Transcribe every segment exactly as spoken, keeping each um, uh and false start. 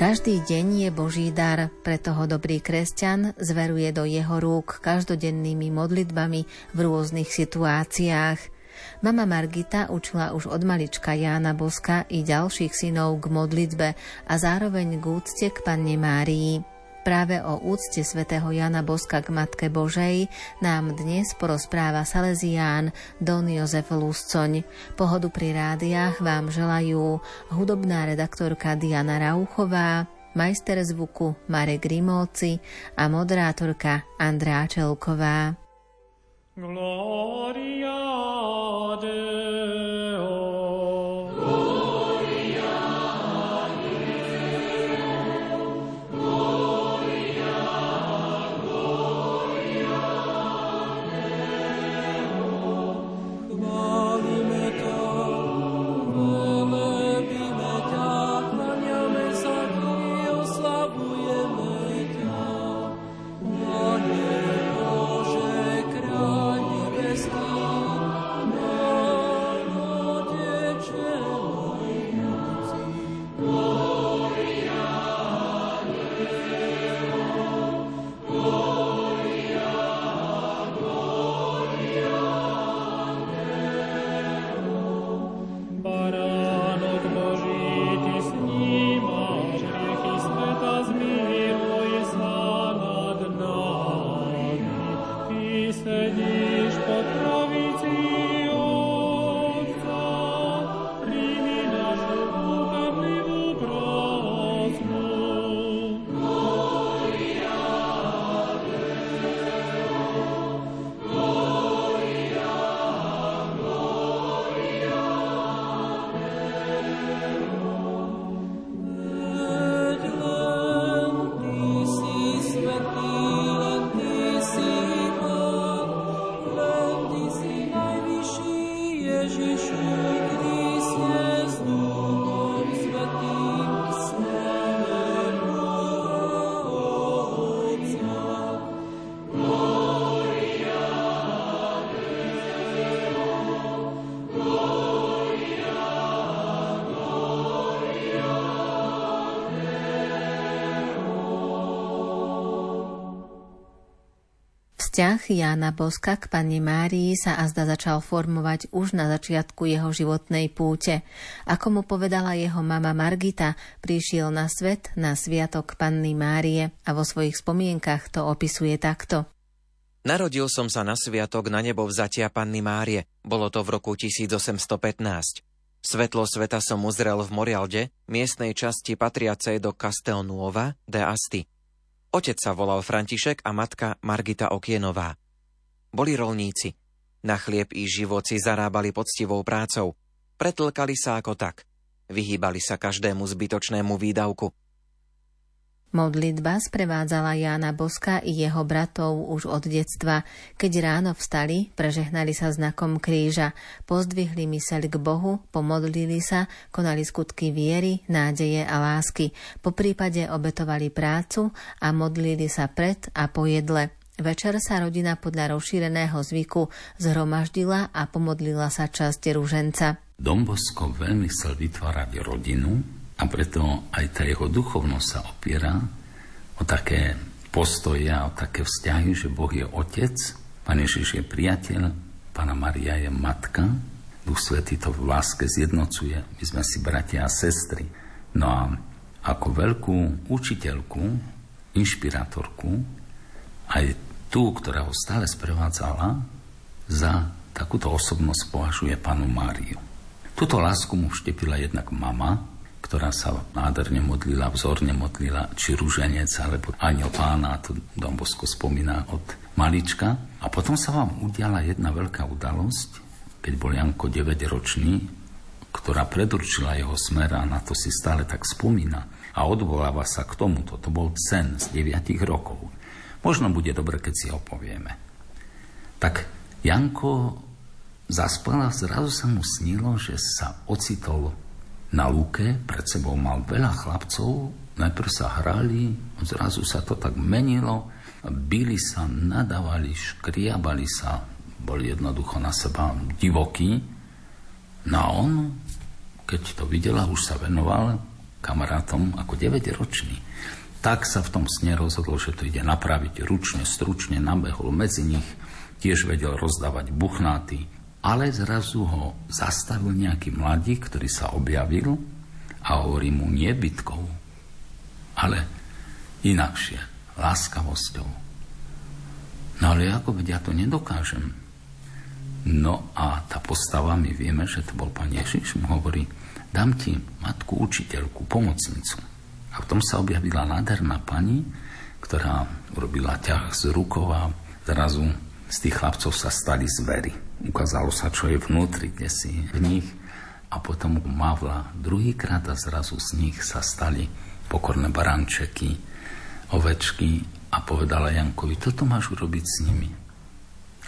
Každý deň je Boží dar, preto ho dobrý kresťan zveruje do jeho rúk každodennými modlitbami v rôznych situáciách. Mama Margita učila už od malička Jána Boska i ďalších synov k modlitbe a zároveň k úcte k Panne Márii. Práve o úcte svätého Jána Boska k Matke Božej nám dnes porozpráva salezián Don Jozef Luscoň. Pohodu pri rádiách vám želajú hudobná redaktorka Diana Rauchová, majster zvuku Marek Grimovci a moderátorka Andrea Čelková. Gloria Deo. Vzťah Jána Boska k Panne Márii sa azda začal formovať už na začiatku jeho životnej púte. Ako mu povedala jeho mama Margita, prišiel na svet na sviatok Panny Márie a vo svojich spomienkach to opisuje takto. Narodil som sa na sviatok na nebo vzatia Panny Márie. Bolo to v roku tisíc osemsto pätnásť. Svetlo sveta som uzrel v Morialde, miestnej časti patriacej do Castelnuova de Asti. Otec sa volal František a matka Margita Okienová. Boli rolníci. Na chlieb i život si zarábali poctivou prácou. Pretlkali sa ako tak. Vyhýbali sa každému zbytočnému výdavku. Modlitba sprevádzala Jána Boska i jeho bratov už od detstva. Keď ráno vstali, prežehnali sa znakom kríža. Pozdvihli myseľ k Bohu, pomodlili sa, konali skutky viery, nádeje a lásky. Poprípade obetovali prácu a modlili sa pred a po jedle. Večer sa rodina podľa rozšíreného zvyku zhromaždila a pomodlila sa časť ruženca. Don Bosko veľmi chcel vytvárať rodinu, a preto aj tá jeho duchovnosť sa opiera o také postoje, o také vzťahy, že Boh je otec, Pán Ježiš je priateľ, Panna Mária je matka, Duch Svätý to v láske zjednocuje, my sme si bratia a sestry. No a ako veľkú učiteľku, inšpirátorku, aj tú, ktorá ho stále sprevádzala, za takúto osobnosť považuje Pannu Máriu. Túto lásku mu vštepila jednak mama, ktorá sa nádherne modlila, vzorne modlila, či ruženec, alebo Anjel Pána, to Don Bosko spomína od malička. A potom sa vám udiala jedna veľká udalosť, keď bol Janko deväťročný, ktorá predurčila jeho smer a na to si stále tak spomína a odvoláva sa k tomuto. To bol sen z deviatich rokov. Možno bude dobre, keď si ho povieme. Tak Janko zaspala, zrazu sa mu snilo, že sa ocitol na lúke, pred sebou mal veľa chlapcov, najprv sa hrali, zrazu sa to tak menilo, bili sa, nadávali, škriabali sa, boli jednoducho na seba divokí. No a on, keď to videla, už sa venoval kamarátom ako deväťročný, tak sa v tom sne rozhodol, že to ide napraviť ručne, stručne, nabehol medzi nich, tiež vedel rozdávať buchnáty, ale zrazu ho zastavil nejaký mladík, ktorý sa objavil a hovorí mu nie bitkou, ale inakšie, láskavosťou. No ale ako vedia, ja to nedokážem. No a tá postava, my vieme, že to bol Pán Ježiš, mu hovorí, dám ti matku, učiteľku, pomocnicu. A v tom sa objavila nádherná pani, ktorá urobila ťah z rukou a zrazu z tých chlapcov sa stali zveri. Ukázalo sa, čo je vnútri, kde si v nich. A potom mávla druhýkrát a zrazu z nich sa stali pokorné barančeky, ovečky a povedala Jankovi, toto máš urobiť s nimi.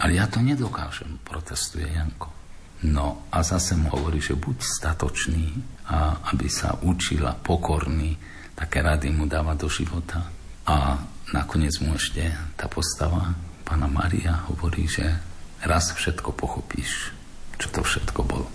Ale ja to nedokážem, protestuje Janko. No a zase mu hovorí, že buď statočný, a aby sa učila, pokorný, také rady mu dáva do života. A nakoniec mu ešte tá postava, Panna Mária, hovorí, že raz všetko pochopíš, čo to všetko bolo.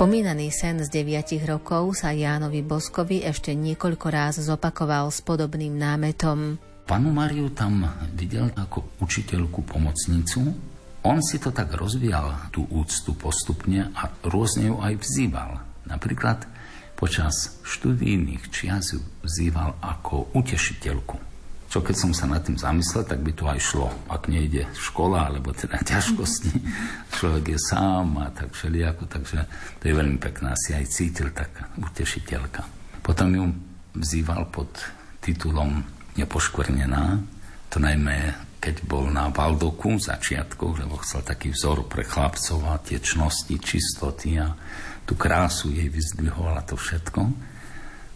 Spomínaný sen z deviatich rokov sa Jánovi Boskovi ešte niekoľko ráz zopakoval s podobným námetom. Pannu Máriu tam videl ako učiteľku, pomocnicu. On si to tak rozvíjal, tú úctu postupne a rôzne ju aj vzýval. Napríklad počas študijných čias ju vzýval ako utešiteľku. Čo keď som sa nad tým zamyslel, tak by to aj šlo. Ak nejde škola, alebo teda ťažkosti, človek je sám a tak všelijako, takže to je veľmi pekná, si aj cítil taká utešiteľka. Potom ju vzýval pod titulom Nepoškvrnená, to najmä keď bol na Valdoku v začiatku, lebo chcel taký vzor pre chlapcov a tie čnosti, čistoty a tú krásu jej vyzdvihovala to všetko.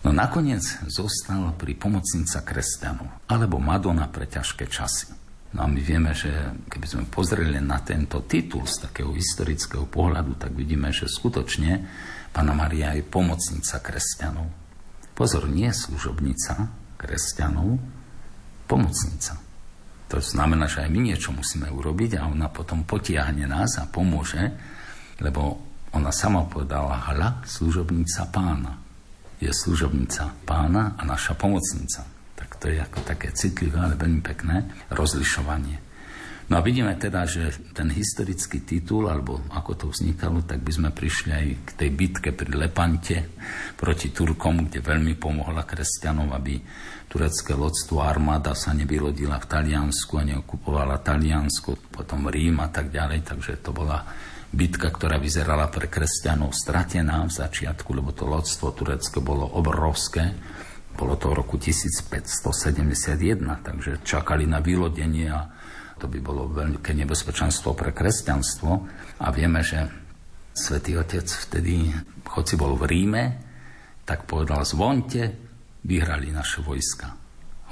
No nakoniec zostala pri pomocnica kresťanov, alebo Madonna pre ťažké časy. No a my vieme, že keby sme pozreli na tento titul z takého historického pohľadu, tak vidíme, že skutočne Panna Mária je pomocnica kresťanov. Pozor, nie služobnica kresťanov, pomocnica. To znamená, že aj my niečo musíme urobiť a ona potom potiahne nás a pomôže, lebo ona sama povedala, hľa, služobnica Pána. Je služobnica Pána a naša pomocnica. Tak to je ako také citlivé, ale veľmi pekné rozlišovanie. No a vidíme teda, že ten historický titul, alebo ako to vznikalo, tak by sme prišli aj k tej bitke pri Lepante proti Turkom, kde veľmi pomohla kresťanom, aby turecké lodstvo armáda sa nevylodila v Taliansku a neokupovala Taliansko, potom Rím a tak ďalej, takže to bola bitka, ktorá vyzerala pre kresťanov stratená v začiatku, lebo to lodstvo turecké bolo obrovské. Bolo to v roku tisícpäťstosedemdesiatjeden, takže čakali na vylodenie a to by bolo veľké nebezpečenstvo pre kresťanstvo. A vieme, že Svätý Otec vtedy, hoci bol v Ríme, tak povedal: zvonte, vyhrali naše vojska.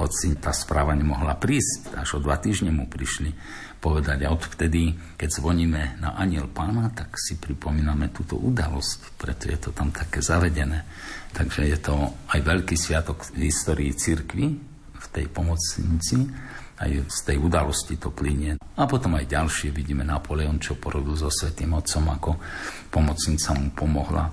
Hoci tá správa nemohla prísť, až o dva týždne mu prišli povedať. A odvtedy, keď zvoníme na Anjel Pána, tak si pripomíname túto udalosť, preto je to tam také zavedené. Takže je to aj veľký sviatok v histórii cirkvi, v tej pomocnici, aj z tej udalosti to plynie. A potom aj ďalšie, vidíme Napoleon, čo porobil so Svätým Otcom, ako pomocnica mu pomohla.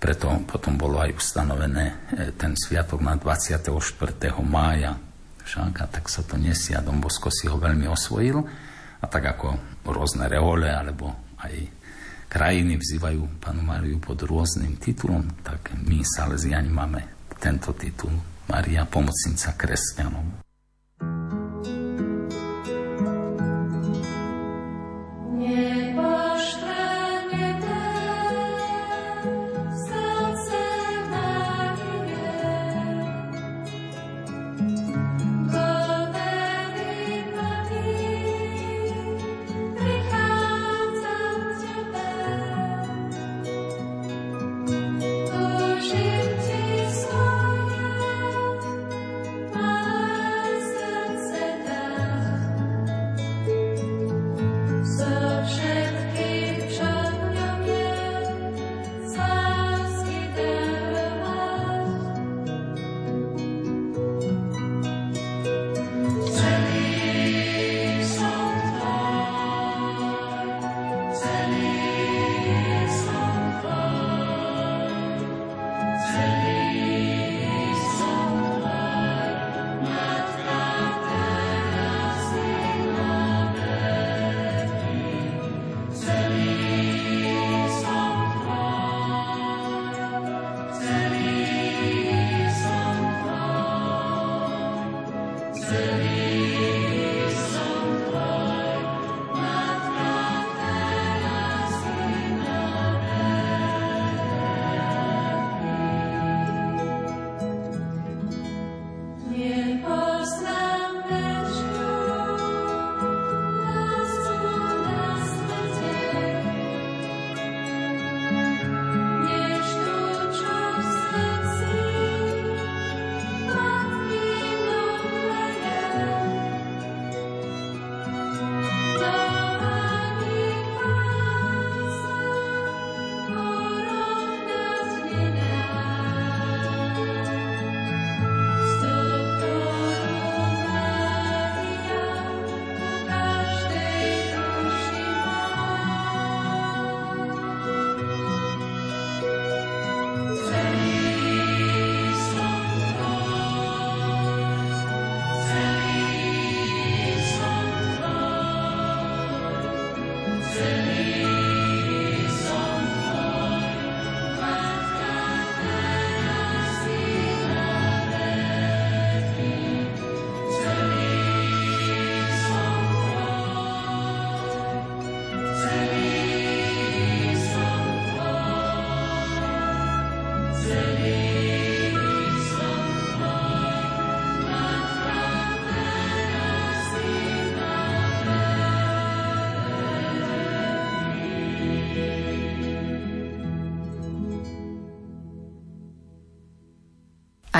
Preto potom bolo aj ustanovené ten sviatok na dvadsiateho štvrtého mája. Však, a tak sa to nesie a Don Bosko si ho veľmi osvojil. A tak ako rôzne reole alebo aj krajiny vzývajú Pannu Máriu pod rôznym titulom, tak my Saleziani máme tento titul: Mária, pomocnica kresťanov.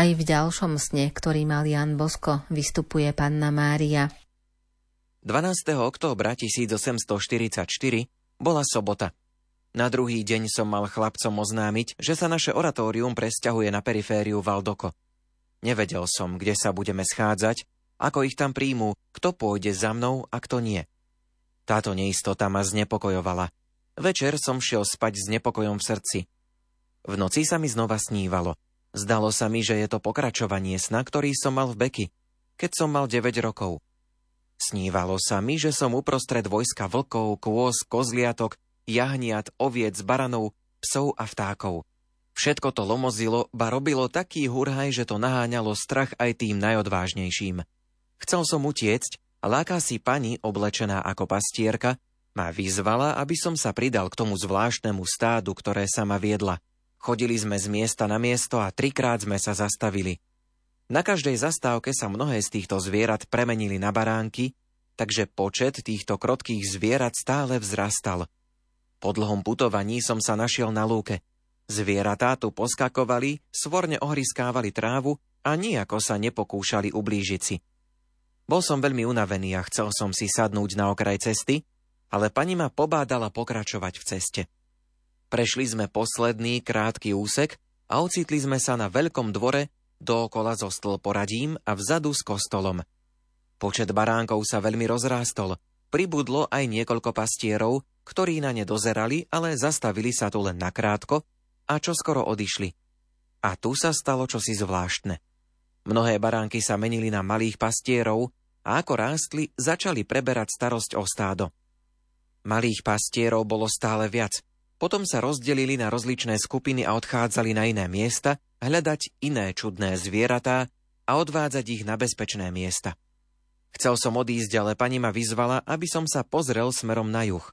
Aj v ďalšom sne, ktorý mal Ján Bosko, vystupuje Panna Mária. dvanásteho októbra tisícosemstoštyridsaťštyri bola sobota. Na druhý deň som mal chlapcom oznámiť, že sa naše oratórium presťahuje na perifériu Valdoko. Nevedel som, kde sa budeme schádzať, ako ich tam príjmú, kto pôjde za mnou a kto nie. Táto neistota ma znepokojovala. Večer som šiel spať s nepokojom v srdci. V noci sa mi znova snívalo. Zdalo sa mi, že je to pokračovanie sna, ktorý som mal v Beki, keď som mal deväť rokov. Snívalo sa mi, že som uprostred vojska vlkov, kôz, kozliatok, jahniat, oviec, baranov, psov a vtákov. Všetko to lomozilo, ba robilo taký hurhaj, že to naháňalo strach aj tým najodvážnejším. Chcel som utiecť, láka si pani, oblečená ako pastierka, ma vyzvala, aby som sa pridal k tomu zvláštnemu stádu, ktoré sama viedla. Chodili sme z miesta na miesto a trikrát sme sa zastavili. Na každej zastávke sa mnohé z týchto zvierat premenili na baránky, takže počet týchto krotkých zvierat stále vzrastal. Po dlhom putovaní som sa našiel na lúke. Zvieratá tu poskakovali, svorne ohryskávali trávu a nijako sa nepokúšali ublížiť si. Bol som veľmi unavený a chcel som si sadnúť na okraj cesty, ale pani ma pobádala pokračovať v ceste. Prešli sme posledný krátky úsek a ocitli sme sa na veľkom dvore, dookola zostal poradím a vzadu s kostolom. Počet baránkov sa veľmi rozrástol. Pribudlo aj niekoľko pastierov, ktorí na ne dozerali, ale zastavili sa tu len nakrátko a čoskoro odišli. A tu sa stalo čosi zvláštne. Mnohé baránky sa menili na malých pastierov a ako rástli, začali preberať starosť o stádo. Malých pastierov bolo stále viac. Potom sa rozdelili na rozličné skupiny a odchádzali na iné miesta, hľadať iné čudné zvieratá a odvádzať ich na bezpečné miesta. Chcel som odísť, ale pani ma vyzvala, aby som sa pozrel smerom na juh.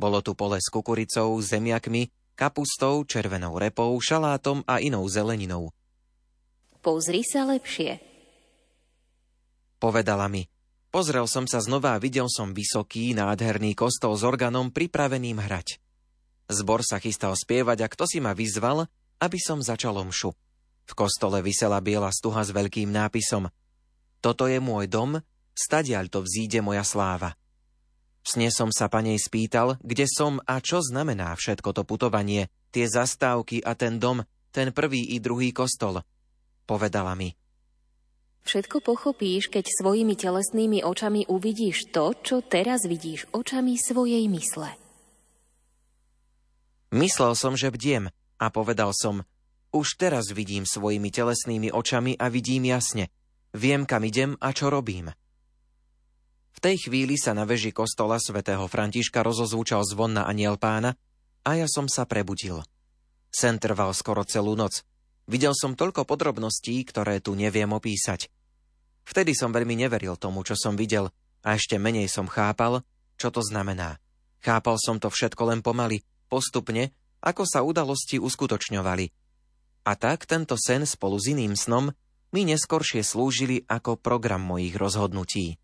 Bolo tu pole s kukuricou, zemiakmi, kapustou, červenou repou, šalátom a inou zeleninou. Pozri sa lepšie, povedala mi. Pozrel som sa znova a videl som vysoký, nádherný kostol s organom pripraveným hrať. Zbor sa chystal spievať a kto si ma vyzval, aby som začal omšu. V kostole visela biela stuha s veľkým nápisom: Toto je môj dom, stadiaľ to vzíde moja sláva. V sne som sa panej spýtal, kde som a čo znamená všetko to putovanie, tie zastávky a ten dom, ten prvý i druhý kostol. Povedala mi: Všetko pochopíš, keď svojimi telesnými očami uvidíš to, čo teraz vidíš očami svojej mysle. Myslel som, že bdiem, a povedal som: Už teraz vidím svojimi telesnými očami a vidím jasne. Viem, kam idem a čo robím. V tej chvíli sa na veži kostola svätého Františka rozozvučal zvon na Anjel Pána a ja som sa prebudil. Sen trval skoro celú noc. Videl som toľko podrobností, ktoré tu neviem opísať. Vtedy som veľmi neveril tomu, čo som videl, a ešte menej som chápal, čo to znamená. Chápal som to všetko len pomaly, postupne, ako sa udalosti uskutočňovali. A tak tento sen spolu s iným snom mi neskoršie slúžili ako program mojich rozhodnutí.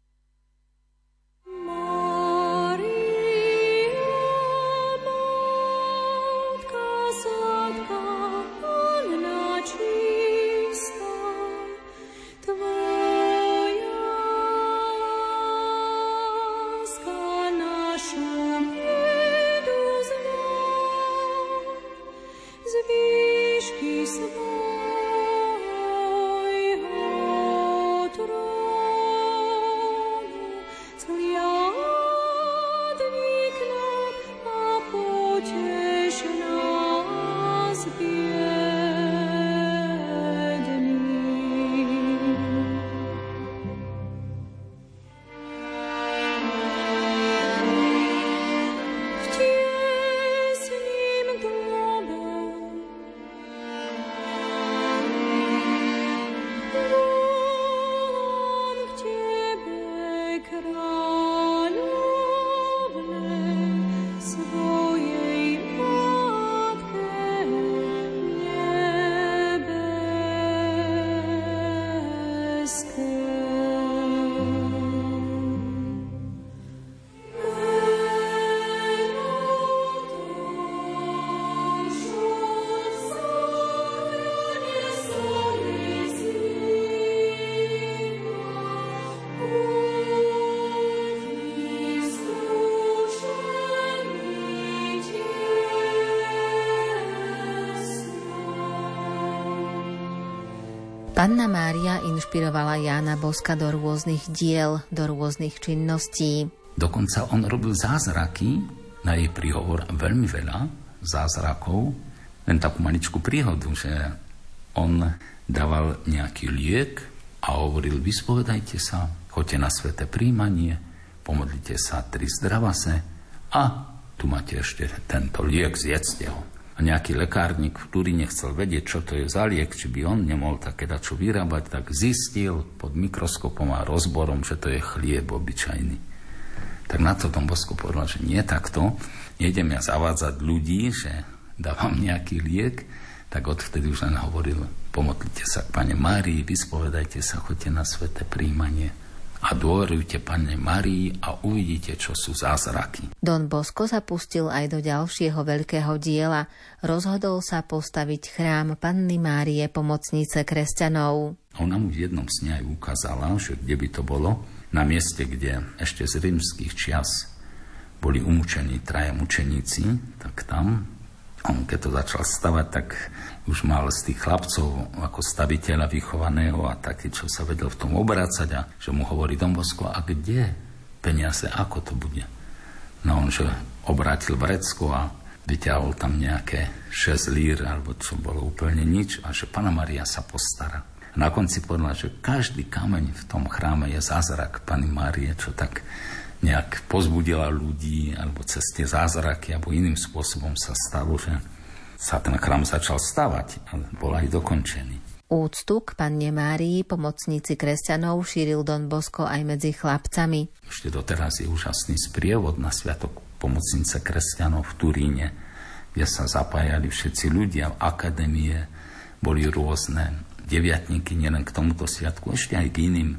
Panna Mária inšpirovala Jána Boska do rôznych diel, do rôznych činností. Dokonca on robil zázraky, na jej príhovor veľmi veľa zázrakov, len takú maličkú príhodu, že on dával nejaký liek a hovoril: vyspovedajte sa, choďte na sväté príjmanie, pomodlite sa tri zdravase a tu máte ešte tento liek, zjedzte ho. A nejaký lekárnik v Turíne chcel vedieť, čo to je za liek, či by on nemohol takéda čo vyrábať, tak zistil pod mikroskopom a rozborom, že to je chlieb obyčajný. Tak na to Don Bosko povedal, že nie takto, nejdem ja zavádzať ľudí, že dávam nejaký liek, tak odvtedy už len hovoril, pomodlite sa k Panne Márii, vyspovedajte sa, choďte na sväté príjmanie a dôverujte Panne Márii a uvidíte, čo sú zázraky. Don Bosko sa pustil aj do ďalšieho veľkého diela. Rozhodol sa postaviť chrám Panny Márie, pomocnice kresťanov. Ona mu v jednom sne aj ukázala, že kde by to bolo, na mieste, kde ešte z rímskych čias boli umúčení traja mučeníci, tak tam on keď to začal stavať, tak už mal z tých chlapcov ako staviteľa vychovaného a taký, čo sa vedel v tom obracať a že mu hovorí Don Bosko, a kde peniaze, ako to bude? No on, že obrátil vrecko a vyťahol tam nejaké šesť lír, alebo čo bolo úplne nič a že Panna Mária sa postará. A na konci povedala, že každý kameň v tom chráme je zázrak Panny Márie, čo tak nejak pozbudila ľudí, alebo cez tie zázraky, alebo iným spôsobom sa stalo, že sa ten chrám začal stavať a bol aj dokončený. Úctu k Panne Márii, pomocnici kresťanov, šíril Don Bosko aj medzi chlapcami. Ešte doteraz je úžasný sprievod na sviatok pomocnice kresťanov v Turíne, kde sa zapájali všetci ľudia, akadémie boli rôzne, deviatníky nielen k tomuto sviatku, ešte aj k iným.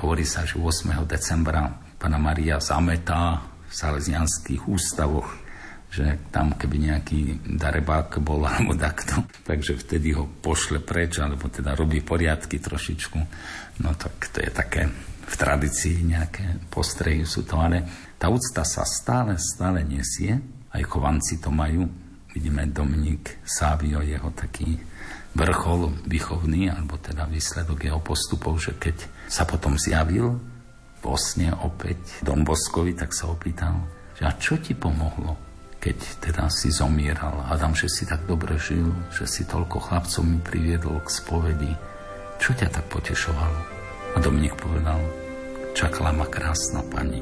Hovorí sa, že ôsmeho decembra Panna Mária zametá v salesianských ústavoch, že tam keby nejaký darebák bol alebo takto, takže vtedy ho pošle preč, alebo teda robí poriadky trošičku. No tak to je také v tradícii nejaké postrehy sú to, ale tá úcta sa stále, stále nesie, aj chovanci to majú. Vidíme Dominík Sávio, jeho taký vrchol výchovný, alebo teda výsledok jeho postupov, že keď sa potom zjavil, posne opäť Don Boskovi, tak sa opýtal, že a čo ti pomohlo, keď teda si zomieral? Adam, že si tak dobre žil, že si toľko chlapcov mi priviedol k spovedi. Čo ťa tak potešovalo? A Dominik povedal, čakala ma krásna pani.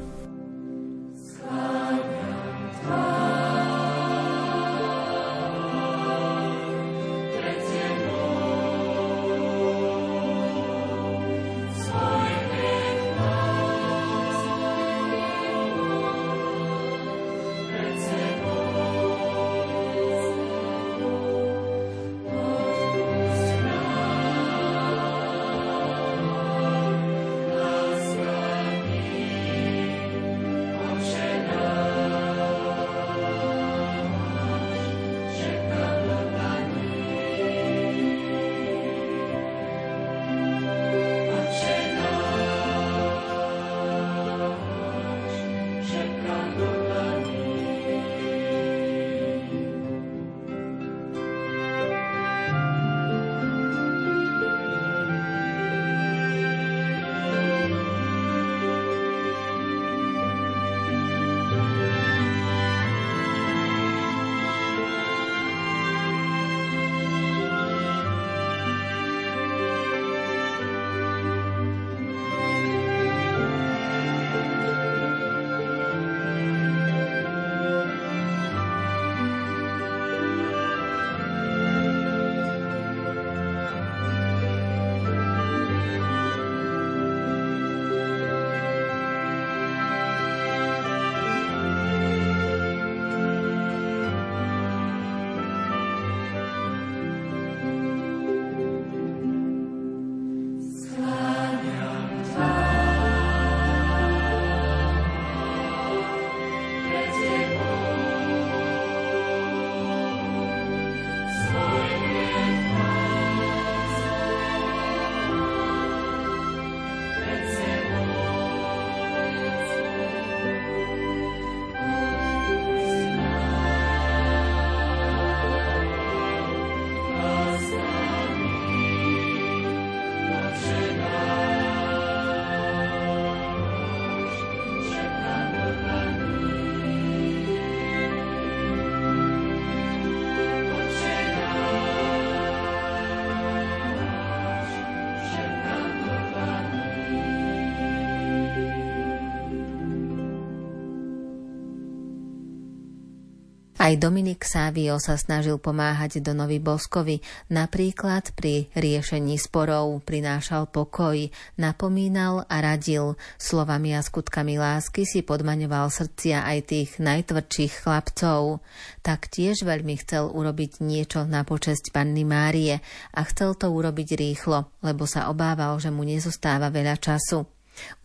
Aj Dominík Sávio sa snažil pomáhať Donovi Boskovi, napríklad pri riešení sporov, prinášal pokoj, napomínal a radil, slovami a skutkami lásky si podmaňoval srdcia aj tých najtvrdších chlapcov. Taktiež veľmi chcel urobiť niečo na počesť Panny Márie a chcel to urobiť rýchlo, lebo sa obával, že mu nezostáva veľa času.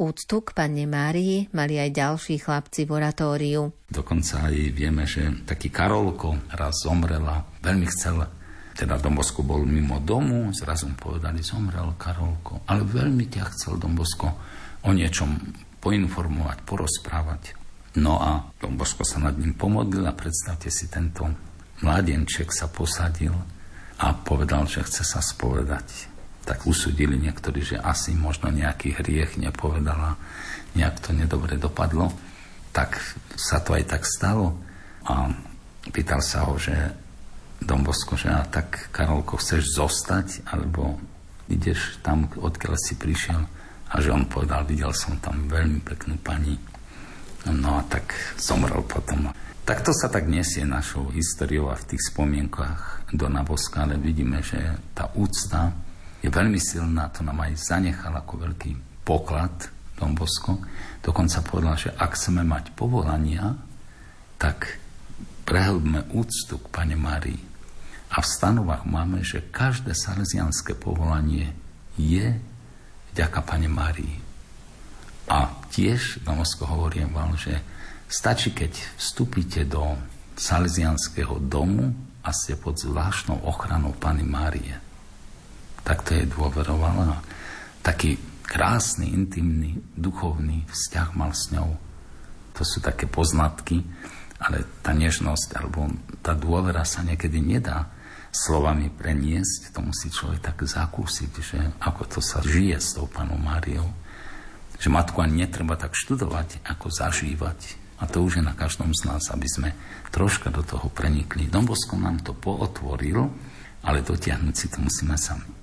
Úctu k Panne Márii mali aj ďalší chlapci v oratóriu. Dokonca aj vieme, že taký Karolko raz zomrela, veľmi chcela. Teda Don Bosko bol mimo domu, zrazu mu povedali, zomrel Karolko. Ale veľmi ťa chcel Don Bosko o niečom poinformovať, porozprávať. No a Don Bosko sa nad ním pomodlil a predstavte si, tento mládenček sa posadil a povedal, že chce sa spovedať. Tak usudili niektorí, že asi možno nejaký hriech nepovedala, nejak to nedobre dopadlo. Tak sa to aj tak stalo. A pýtal sa ho, že Don Bosko, že a tak Karolko, chceš zostať, alebo ideš tam, odkiaľ si prišiel? A že on povedal, videl som tam veľmi peknú pani. No a tak zomrel potom. Tak to sa tak nesie našou históriou a v tých spomienkach Dona Boska, ale vidíme, že tá úcta je veľmi silná, to nám aj zanechal ako veľký poklad Don Bosko. Dokonca povedal, že ak chceme mať povolania, tak prehlbme úctu k Panne Márii. A v stanovách máme, že každé salesianské povolanie je vďaka Panne Márii. A tiež Don Bosko hovorím vám, že stačí, keď vstúpite do salesianského domu a ste pod zvláštnou ochranou Panny Márie. Takto jej dôverovala. Taký krásny, intimný, duchovný vzťah mal s ňou. To sú také poznatky, ale tá nežnosť alebo tá dôvera sa niekedy nedá slovami preniesť. To musí človek tak zakúsiť, že ako to sa žije s tou Pannou Máriou. Že matku ani netreba tak študovať, ako zažívať. A to už je na každom z nás, aby sme troška do toho prenikli. Don Bosko nám to pootvoril, ale dotiahnuť si to musíme sami.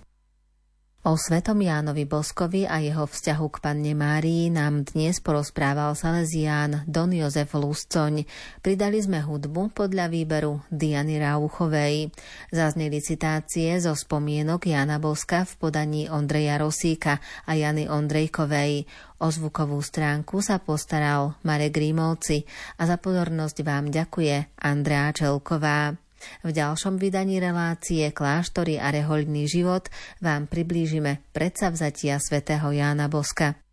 O svetom Jánovi Boskovi a jeho vzťahu k Panne Márii nám dnes porozprával salezián Don Jozef Luscoň. Pridali sme hudbu podľa výberu Diany Rauchovej. Zazneli citácie zo spomienok Jána Boska v podaní Ondreja Rosíka a Jany Ondrejkovej. O zvukovú stránku sa postaral Marek Grimovci a za pozornosť vám ďakuje Andrea Čelková. V ďalšom vydaní relácie Kláštory a rehoľný život vám priblížime predsavzatia svätého Jána Boska.